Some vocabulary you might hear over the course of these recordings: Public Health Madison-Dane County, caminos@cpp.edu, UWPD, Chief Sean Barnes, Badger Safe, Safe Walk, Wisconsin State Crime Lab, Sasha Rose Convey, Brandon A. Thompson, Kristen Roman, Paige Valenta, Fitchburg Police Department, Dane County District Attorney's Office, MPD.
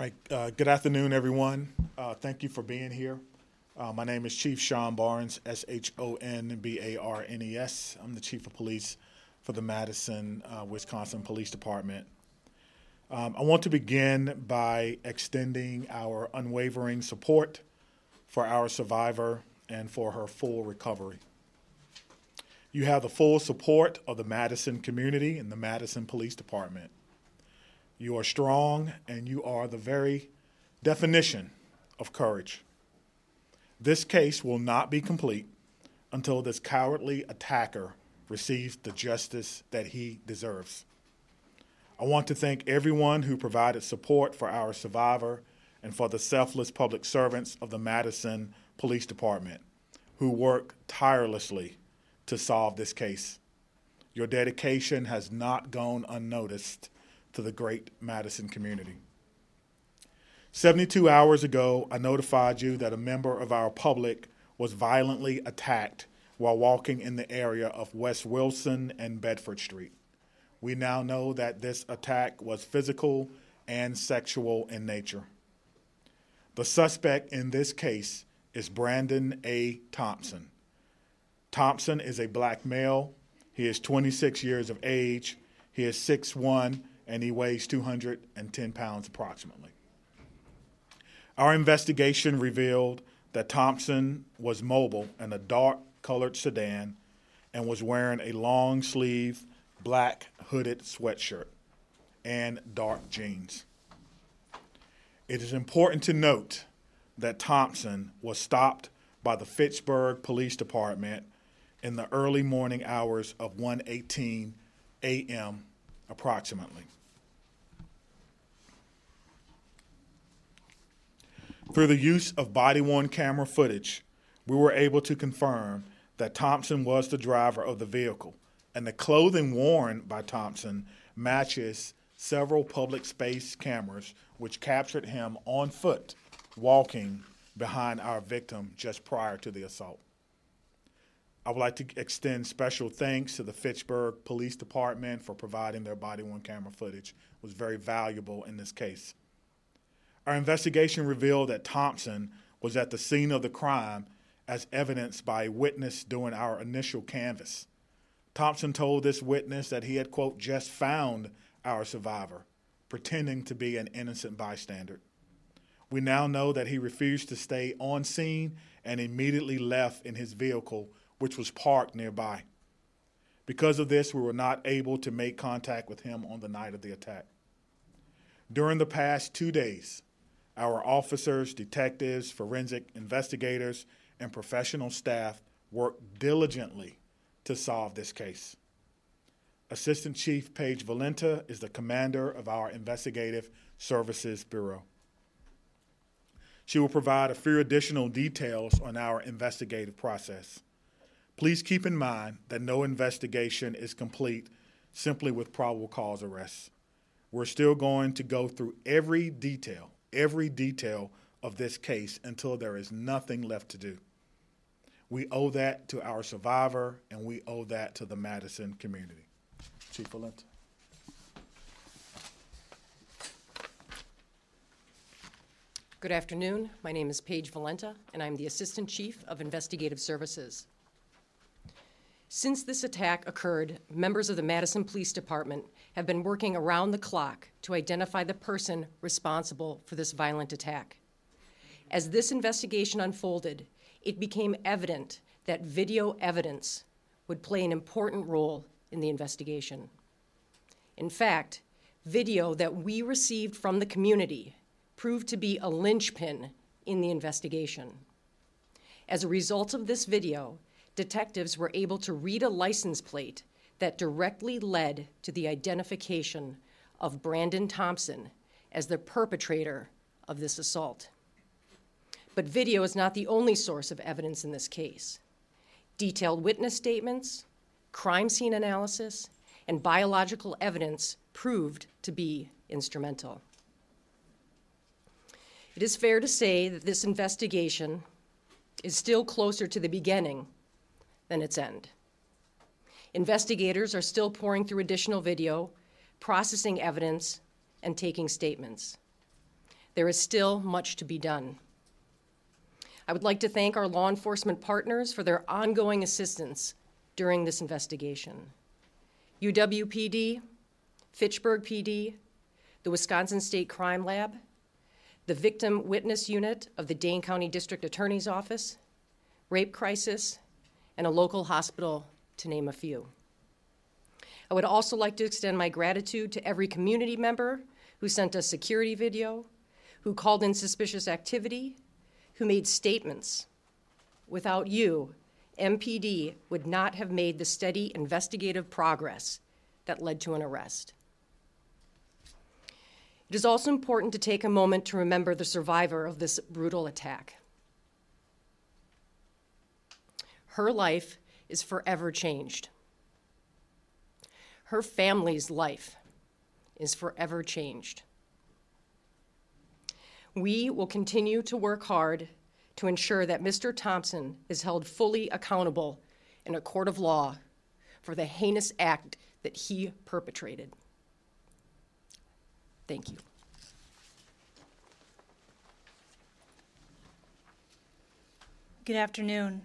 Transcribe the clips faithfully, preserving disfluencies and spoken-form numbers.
All right. Uh, good afternoon, everyone. Uh, thank you for being here. Uh, my name is Chief Sean Barnes, S H O N B A R N E S. I'm the Chief of Police for the Madison, uh, Wisconsin Police Department. Um, I want to begin by extending our unwavering support for our survivor and for her full recovery. You have the full support of the Madison community and the Madison Police Department. You are strong, and you are the very definition of courage. This case will not be complete until this cowardly attacker receives the justice that he deserves. I want to thank everyone who provided support for our survivor and for the selfless public servants of the Madison Police Department who work tirelessly to solve this case. Your dedication has not gone unnoticed to the great Madison community. seventy-two hours ago, I notified you that a member of our public was violently attacked while walking in the area of West Wilson and Bedford Street. We now know that this attack was physical and sexual in nature. The suspect in this case is Brandon A. Thompson. Thompson is a black male. He is twenty-six years of age. He is six foot one, and he weighs two hundred ten pounds approximately. Our investigation revealed that Thompson was mobile in a dark-colored sedan and was wearing a long-sleeve black hooded sweatshirt and dark jeans. It is important to note that Thompson was stopped by the Fitchburg Police Department in the early morning hours of one eighteen a.m. approximately. Through the use of body-worn camera footage, we were able to confirm that Thompson was the driver of the vehicle, and the clothing worn by Thompson matches several public space cameras, which captured him on foot walking behind our victim just prior to the assault. I would like to extend special thanks to the Fitchburg Police Department for providing their body-worn camera footage. It was very valuable in this case. Our investigation revealed that Thompson was at the scene of the crime as evidenced by a witness during our initial canvass. Thompson told this witness that he had, quote, just found our survivor, pretending to be an innocent bystander. We now know that he refused to stay on scene and immediately left in his vehicle, which was parked nearby. Because of this, we were not able to make contact with him on the night of the attack. During the past two days, our officers, detectives, forensic investigators, and professional staff worked diligently to solve this case. Assistant Chief Paige Valenta is the commander of our Investigative Services Bureau. She will provide a few additional details on our investigative process. Please keep in mind that no investigation is complete simply with probable cause arrests. We're still going to go through every detail, every detail of this case until there is nothing left to do. We owe that to our survivor, and we owe that to the Madison community. Chief Valenta. Good afternoon. My name is Paige Valenta, and I'm the Assistant Chief of Investigative Services. Since this attack occurred, members of the Madison Police Department have been working around the clock to identify the person responsible for this violent attack. As this investigation unfolded, it became evident that video evidence would play an important role in the investigation. In fact, video that we received from the community proved to be a linchpin in the investigation. As a result of this video, detectives were able to read a license plate that directly led to the identification of Brandon Thompson as the perpetrator of this assault. But video is not the only source of evidence in this case. Detailed witness statements, crime scene analysis, and biological evidence proved to be instrumental. It is fair to say that this investigation is still closer to the beginning than its end. Investigators are still pouring through additional video, processing evidence, and taking statements. There is still much to be done. I would like to thank our law enforcement partners for their ongoing assistance during this investigation. U W P D, Fitchburg P D, the Wisconsin State Crime Lab, the Victim Witness Unit of the Dane County District Attorney's Office, Rape Crisis, and a local hospital, to name a few. I would also like to extend my gratitude to every community member who sent us security video, who called in suspicious activity, who made statements. Without you, M P D would not have made the steady investigative progress that led to an arrest. It is also important to take a moment to remember the survivor of this brutal attack. Her life is forever changed. Her family's life is forever changed. We will continue to work hard to ensure that Mister Thompson is held fully accountable in a court of law for the heinous act that he perpetrated. Thank you. Good afternoon.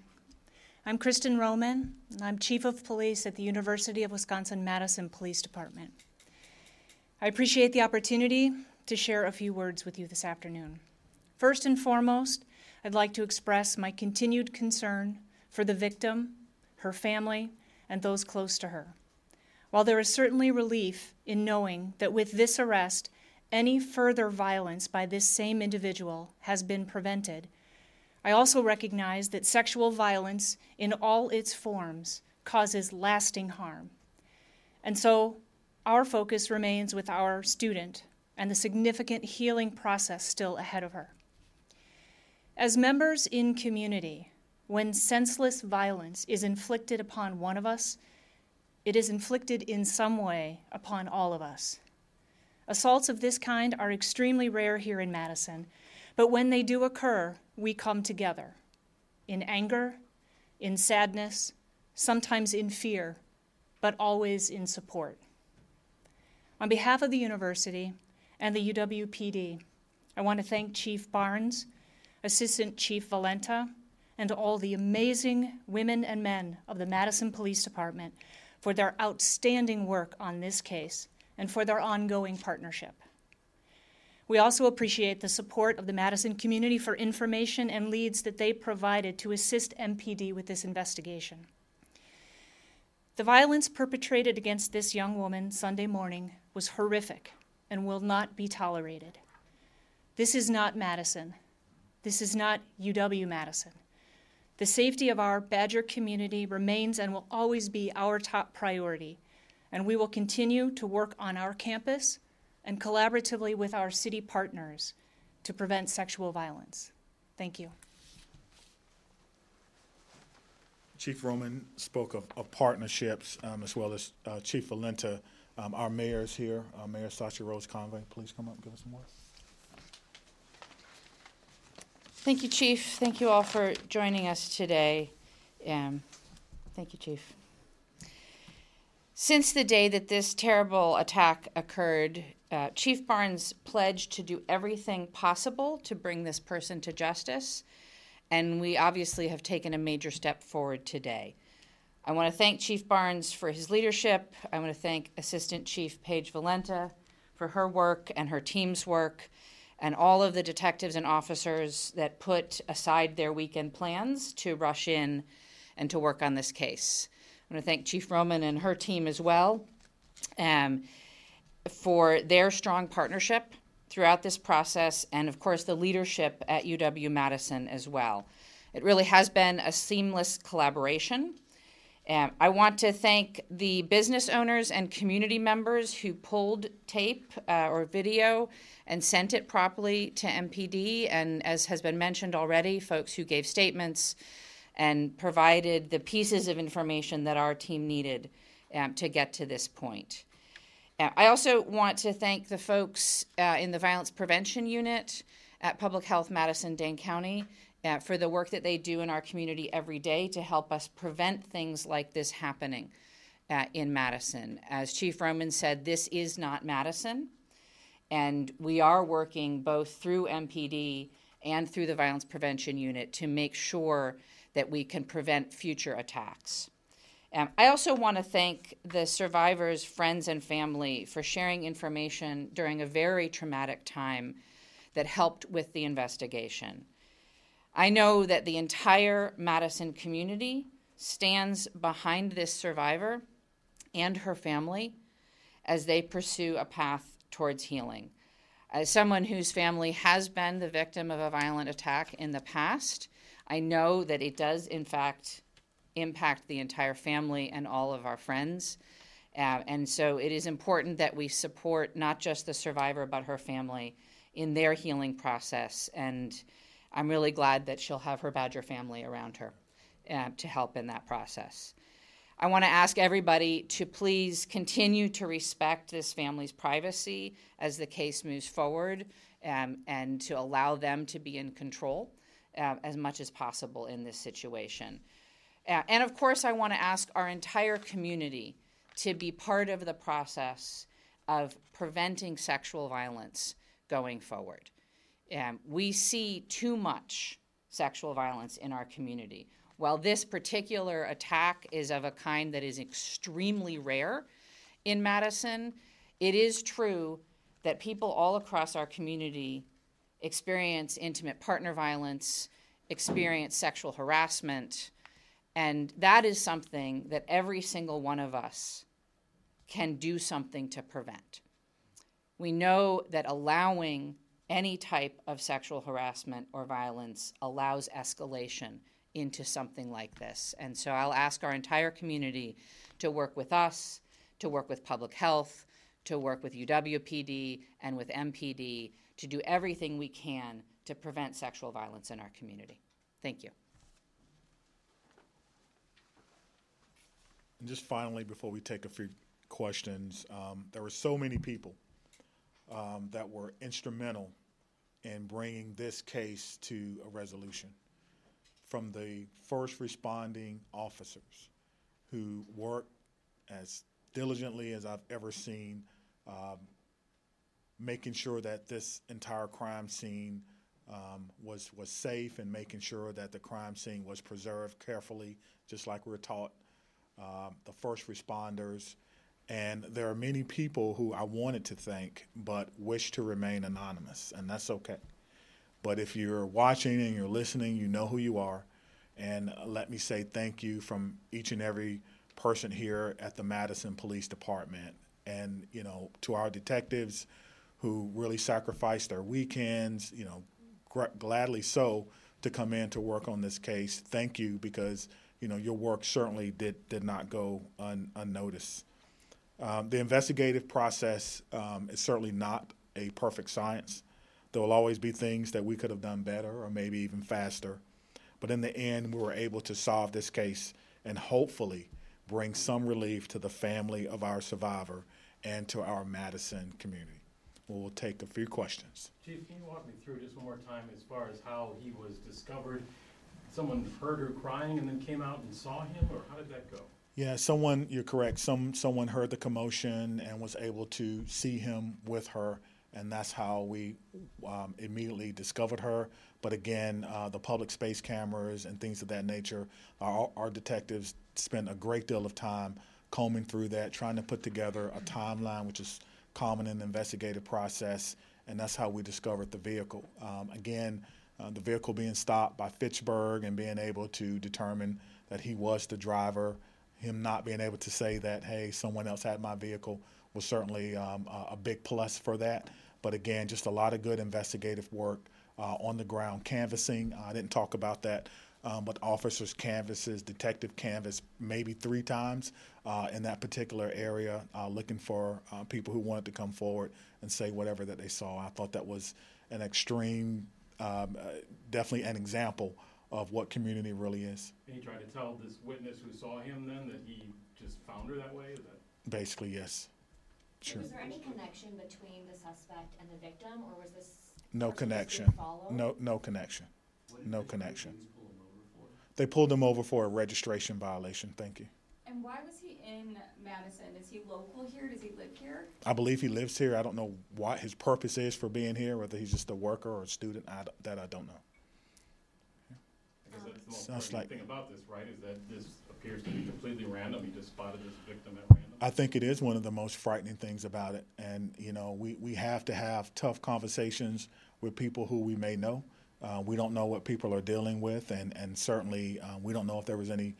I'm Kristen Roman, and I'm Chief of Police at the University of Wisconsin-Madison Police Department. I appreciate the opportunity to share a few words with you this afternoon. First and foremost, I'd like to express my continued concern for the victim, her family, and those close to her. While there is certainly relief in knowing that with this arrest, any further violence by this same individual has been prevented, I also recognize that sexual violence in all its forms causes lasting harm. And so our focus remains with our student and the significant healing process still ahead of her. As members in community, when senseless violence is inflicted upon one of us, it is inflicted in some way upon all of us. Assaults of this kind are extremely rare here in Madison, but when they do occur, we come together in anger, in sadness, sometimes in fear, but always in support. On behalf of the university, and the U W P D, I want to thank Chief Barnes, Assistant Chief Valenta, and all the amazing women and men of the Madison Police Department for their outstanding work on this case and for their ongoing partnership. We also appreciate the support of the Madison community for information and leads that they provided to assist M P D with this investigation. The violence perpetrated against this young woman Sunday morning was horrific and will not be tolerated. This is not Madison. This is not U W-Madison. The safety of our Badger community remains and will always be our top priority, and we will continue to work on our campus and collaboratively with our city partners to prevent sexual violence. Thank you. Chief Roman spoke of, of partnerships um, as well as uh, Chief Valenta. Um, our mayor is here, uh, Mayor Sasha Rose Convey. Please come up and give us some words. Thank you, Chief. Thank you all for joining us today. Um, thank you, Chief. Since the day that this terrible attack occurred, uh, Chief Barnes pledged to do everything possible to bring this person to justice, and we obviously have taken a major step forward today. I want to thank Chief Barnes for his leadership. I want to thank Assistant Chief Paige Valenta for her work and her team's work, and all of the detectives and officers that put aside their weekend plans to rush in and to work on this case. I want to thank Chief Roman and her team as well um, for their strong partnership throughout this process, and of course the leadership at U W-Madison as well. It really has been a seamless collaboration. Um, I want to thank the business owners and community members who pulled tape uh, or video and sent it properly to M P D, and as has been mentioned already, folks who gave statements and provided the pieces of information that our team needed um, to get to this point. Uh, I also want to thank the folks uh, in the Violence Prevention Unit at Public Health Madison-Dane County Uh, for the work that they do in our community every day to help us prevent things like this happening uh, in Madison. As Chief Roman said, this is not Madison, And we are working both through M P D and through the Violence Prevention Unit to make sure that we can prevent future attacks. Um, I also want to thank the survivors, friends, and family for sharing information during a very traumatic time that helped with the investigation. I know that the entire Madison community stands behind this survivor and her family as they pursue a path towards healing. As someone whose family has been the victim of a violent attack in the past, I know that it does, in fact, impact the entire family and all of our friends. Uh, and so it is important that we support not just the survivor but her family in their healing process. And I'm really glad that she'll have her Badger family around her uh, to help in that process. I want to ask everybody to please continue to respect this family's privacy as the case moves forward, um, and to allow them to be in control uh, as much as possible in this situation. Uh, and of course, I want to ask our entire community to be part of the process of preventing sexual violence going forward. Um, we see too much sexual violence in our community. While this particular attack is of a kind that is extremely rare in Madison, it is true that people all across our community experience intimate partner violence, experience sexual harassment, and that is something that every single one of us can do something to prevent. We know that allowing any type of sexual harassment or violence allows escalation into something like this. And so I'll ask our entire community to work with us, to work with public health, to work with U W P D and with M P D to do everything we can to prevent sexual violence in our community. Thank you. And just finally, before we take a few questions, um, there were so many people um, that were instrumental in bringing this case to a resolution. From the first responding officers who worked as diligently as I've ever seen, um, making sure that this entire crime scene um, was, was safe and making sure that the crime scene was preserved carefully, just like we were taught, um, the first responders. And there are many people who I wanted to thank but wish to remain anonymous, and that's okay. But if you're watching and you're listening, you know who you are. And let me say thank you from each and every person here at the Madison Police Department. And, you know, to our detectives who really sacrificed their weekends, you know, gr- gladly so, to come in to work on this case, thank you, because, you know, your work certainly did, did not go un- unnoticed. Um, the investigative process um, is certainly not a perfect science. There will always be things that we could have done better or maybe even faster. But in the end, we were able to solve this case and hopefully bring some relief to the family of our survivor and to our Madison community. We'll take a few questions. Chief, can you walk me through just one more time as far as how he was discovered? Someone heard her crying and then came out and saw him, or how did that go? Yeah, someone, you're correct, some someone heard the commotion and was able to see him with her. And that's how we um, immediately discovered her. But again, uh, the public space cameras and things of that nature, our, our detectives spent a great deal of time combing through that, trying to put together a timeline, which is common in the investigative process. And that's how we discovered the vehicle. Um, again, uh, the vehicle being stopped by Fitchburg and being able to determine that he was the driver, him not being able to say that, hey, someone else had my vehicle, was certainly um, a big plus for that. But again, just a lot of good investigative work uh, on the ground, canvassing. I didn't talk about that, um, but officers canvasses, detective canvassed maybe three times uh, in that particular area, uh, looking for uh, people who wanted to come forward and say whatever that they saw. I thought that was an extreme, um, uh, definitely an example of what community really is. And he tried to tell this witness who saw him then that he just found her that way? Is that- Basically, yes. Sure. Was there any connection between the suspect and the victim, or was this no connection? No, no connection. No connection. They pulled him over for a registration violation. Thank you. And And why was he in Madison? Is he local here? Does he live here? I believe he lives here. I don't know what his purpose is for being here, whether he's just a worker or a student. I, that I don't know. Because that's the most important like, thing about this, right, is that this appears to be completely random. He just spotted this victim at random. I think it is one of the most frightening things about it. And, you know, we, we have to have tough conversations with people who we may know. Uh, we don't know what people are dealing with, and, and certainly uh, we don't know if there was any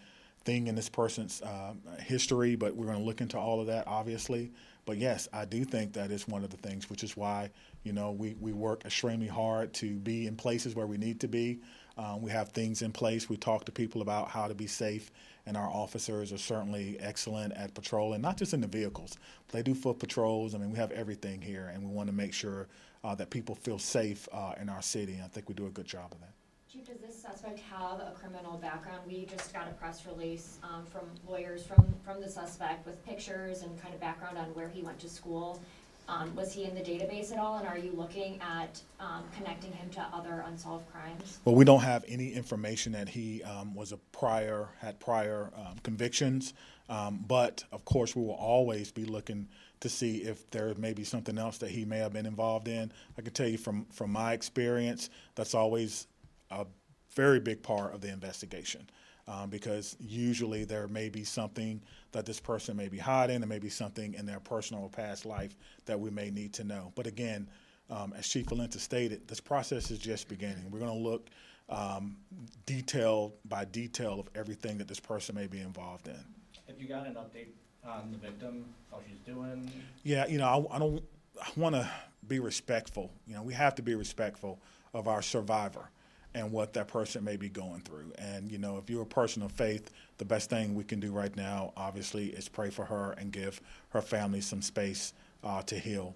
thing in this person's uh, history, but we're going to look into all of that, obviously. But, yes, I do think that is one of the things, which is why, you know, we, we work extremely hard to be in places where we need to be. Um, we have things in place. We talk to people about how to be safe, and our officers are certainly excellent at patrolling, not just in the vehicles. They do foot patrols. I mean, we have everything here, and we want to make sure uh, that people feel safe uh, in our city, and I think we do a good job of that. Chief, does this suspect have a criminal background? We just got a press release um, from lawyers from, from the suspect with pictures and kind of background on where he went to school. Um, was he in the database at all, and are you looking at um, connecting him to other unsolved crimes? Well, we don't have any information that he um, was a prior, had prior um, convictions, um, but of course we will always be looking to see if there may be something else that he may have been involved in. I can tell you from, from my experience, that's always a very big part of the investigation. Um, because usually there may be something that this person may be hiding, there may be something in their personal or past life that we may need to know. But again, um, as Chief Valenta stated, this process is just beginning. We're going to look um, detail by detail of everything that this person may be involved in. Have you got an update on the victim, how she's doing? Yeah, you know, I, I don't I want to be respectful. You know, we have to be respectful of our survivor and what that person may be going through. And, you know, if you're a person of faith, the best thing we can do right now, obviously, is pray for her and give her family some space uh, to heal.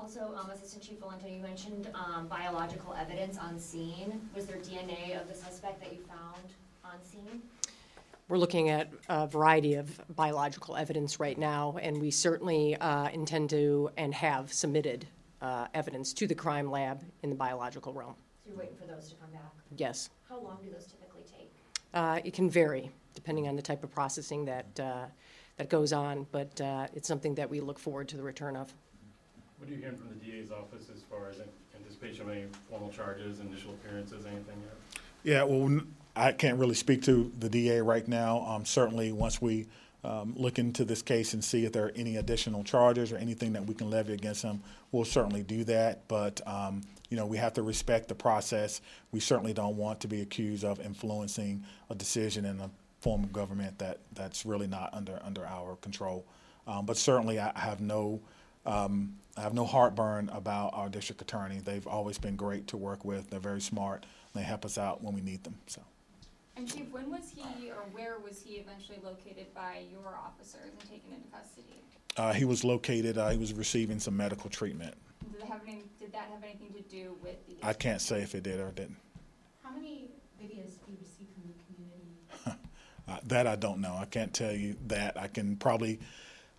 Also, um, Assistant Chief Valenta, you mentioned um, biological evidence on scene. Was there D N A of the suspect that you found on scene? We're looking at a variety of biological evidence right now, and we certainly uh, intend to and have submitted uh, evidence to the crime lab in the biological realm. You're waiting for those to come back? Yes. How long do those typically take? Uh, it can vary depending on the type of processing that uh, that goes on, but uh, it's something that we look forward to the return of. What are you hearing from the D A's office as far as anticipation of any formal charges, initial appearances, anything yet? Yeah, well, I can't really speak to the D A right now. Um, certainly once we um, look into this case and see if there are any additional charges or anything that we can levy against him, we'll certainly do that, but um, you know, we have to respect the process. We certainly don't want to be accused of influencing a decision in a form of government that, that's really not under under our control. Um, but certainly I have no um, I have no heartburn about our district attorney. They've always been great to work with. They're very smart. They help us out when we need them. So. And Chief, when was he or where was he eventually located by your officers and taken into custody? Uh, he was located. Uh, he was receiving some medical treatment. Did that, have any, did that have anything to do with the issue? I can't say if it did or didn't. How many videos do you receive from the community? uh, that I don't know. I can't tell you that. I can probably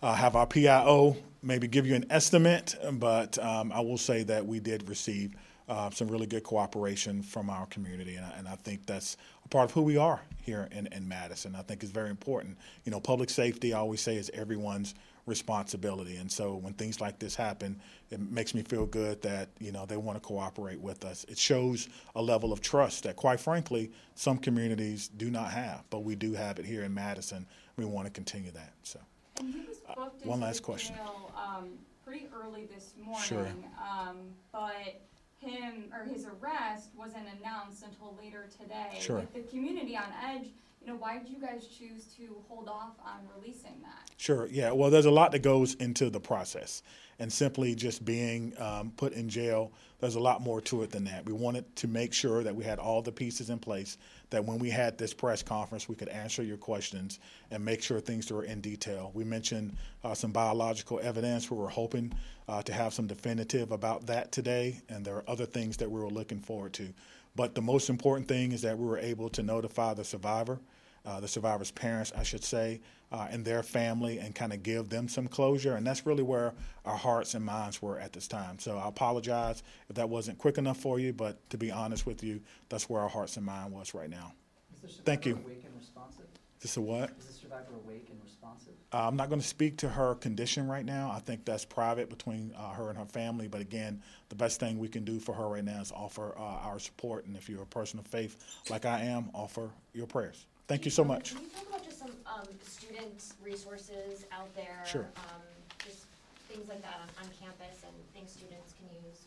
uh, have our P I O maybe give you an estimate, but um, I will say that we did receive uh, some really good cooperation from our community, and I, and I think that's a part of who we are here in, in Madison. I think it's very important. You know, public safety, I always say, is everyone's responsibility, and so when things like this happen, it makes me feel good that, you know, they want to cooperate with us. It shows a level of trust that, quite frankly, some communities do not have, but we do have it here in Madison. We want to continue that. So, and he was booked uh, into one last the question. Jail, um, pretty early this morning, sure. um, but him or his arrest wasn't announced until later today. Sure. With the community on edge. You know, why did you guys choose to hold off on releasing that? Sure, yeah. Well, there's a lot that goes into the process. And simply just being um, put in jail, there's a lot more to it than that. We wanted to make sure that we had all the pieces in place, that when we had this press conference, we could answer your questions and make sure things were in detail. We mentioned uh, some biological evidence. We were hoping uh, to have some definitive about that today, and there are other things that we were looking forward to. But the most important thing is that we were able to notify the survivor, Uh, the survivor's parents, I should say, uh, and their family, and kind of give them some closure. And that's really where our hearts and minds were at this time. So I apologize if that wasn't quick enough for you, but to be honest with you, that's where our hearts and mind was right now. Is the survivor Thank you. Awake and responsive? Just a what? Is the survivor awake and responsive? Uh, I'm not going to speak to her condition right now. I think that's private between uh, her and her family. But again, the best thing we can do for her right now is offer uh, our support. And if you're a person of faith like I am, offer your prayers. Thank you so much. Can you talk about just some um, student resources out there? Sure. Um, just things like that on, on campus and things students can use.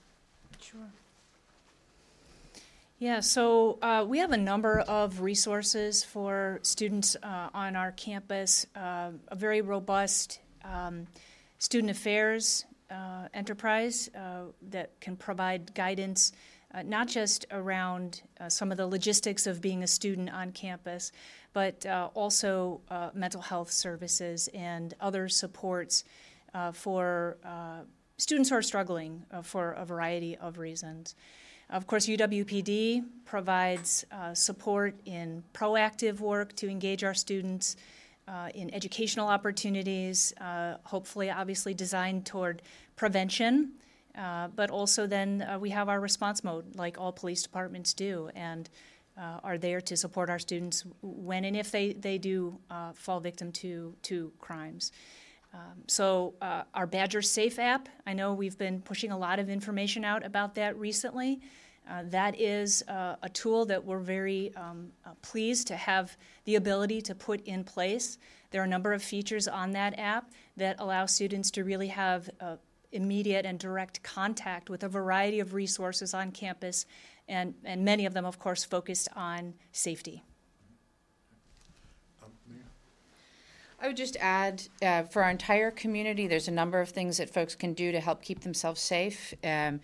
Sure. Yeah, so uh, we have a number of resources for students uh, on our campus, uh, a very robust um, student affairs uh, enterprise uh, that can provide guidance, uh, not just around uh, some of the logistics of being a student on campus, but uh, also uh, mental health services and other supports uh, for uh, students who are struggling uh, for a variety of reasons. Of course, U W P D provides uh, support in proactive work to engage our students uh, in educational opportunities, uh, hopefully obviously designed toward prevention, uh, but also then uh, we have our response mode like all police departments do and uh, are there to support our students when and if they, they do uh, fall victim to, to crimes. Um, so uh, our Badger Safe app, I know we've been pushing a lot of information out about that recently. Uh, that is uh, a tool that we're very um, uh, pleased to have the ability to put in place. There are a number of features on that app that allow students to really have uh, immediate and direct contact with a variety of resources on campus, and, and many of them, of course, focused on safety. I would just add, uh, for our entire community, there's a number of things that folks can do to help keep themselves safe. Um,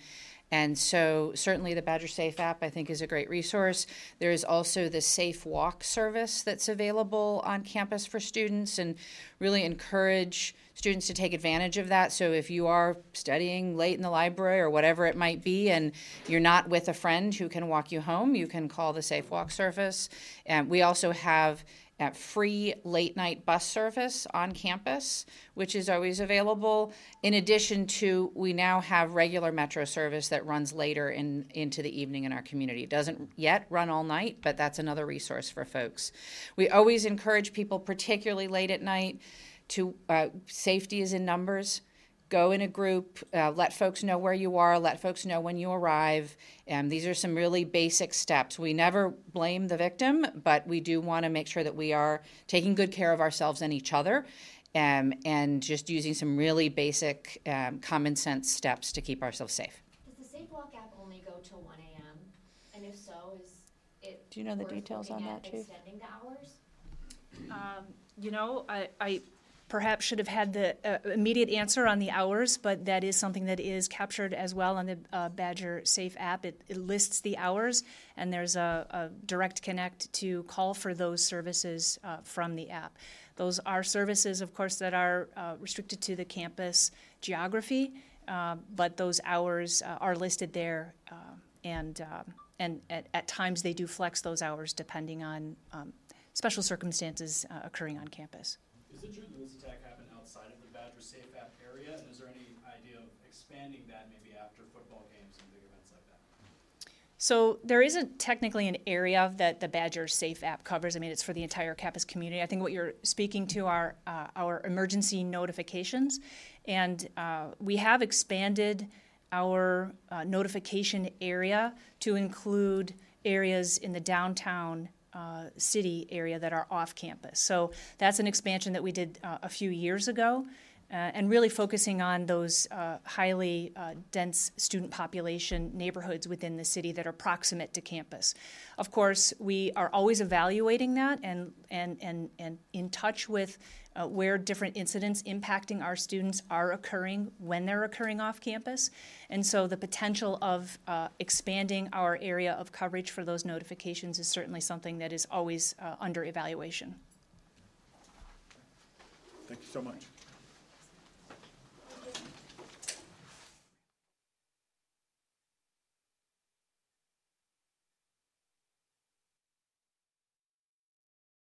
and so certainly the Badger Safe app, I think, is a great resource. There is also the Safe Walk service that's available on campus for students, and really encourage students to take advantage of that. So if you are studying late in the library or whatever it might be and you're not with a friend who can walk you home, you can call the Safe Walk service. Um, we also have at free late-night bus service on campus, which is always available. In addition to, we now have regular metro service that runs later in into the evening in our community. It doesn't yet run all night, but that's another resource for folks. We always encourage people, particularly late at night, to uh, safety is in numbers. Go in a group, uh, let folks know where you are, let folks know when you arrive. Um, these are some really basic steps. We never blame the victim, but we do want to make sure that we are taking good care of ourselves and each other, um, and just using some really basic um, common sense steps to keep ourselves safe. Does the Safe Walk app only go till one a.m.? And if so, is it do you know the details on that, Chief? Extending the hours? Um, you know, I... I Perhaps should have had the uh, immediate answer on the hours, but that is something that is captured as well on the uh, Badger Safe app. It, it lists the hours, and there's a, a direct connect to call for those services uh, from the app. Those are services, of course, that are uh, restricted to the campus geography, uh, but those hours uh, are listed there, uh, and uh, and at, at times they do flex those hours depending on um, special circumstances uh, occurring on campus. Is it true that this attack happened outside of the Badger Safe app area, and is there any idea of expanding that maybe after football games and big events like that? So there isn't technically an area that the Badger Safe app covers. I mean, it's for the entire campus community. I think what you're speaking to are uh, our emergency notifications, and uh, we have expanded our uh, notification area to include areas in the downtown Uh, city area that are off campus. So that's an expansion that we did uh, a few years ago, uh, and really focusing on those uh, highly uh, dense student population neighborhoods within the city that are proximate to campus. Of course, we are always evaluating that and and and, and in touch with uh, where different incidents impacting our students are occurring when they're occurring off campus. And so the potential of uh, expanding our area of coverage for those notifications is certainly something that is always uh, under evaluation. Thank you so much.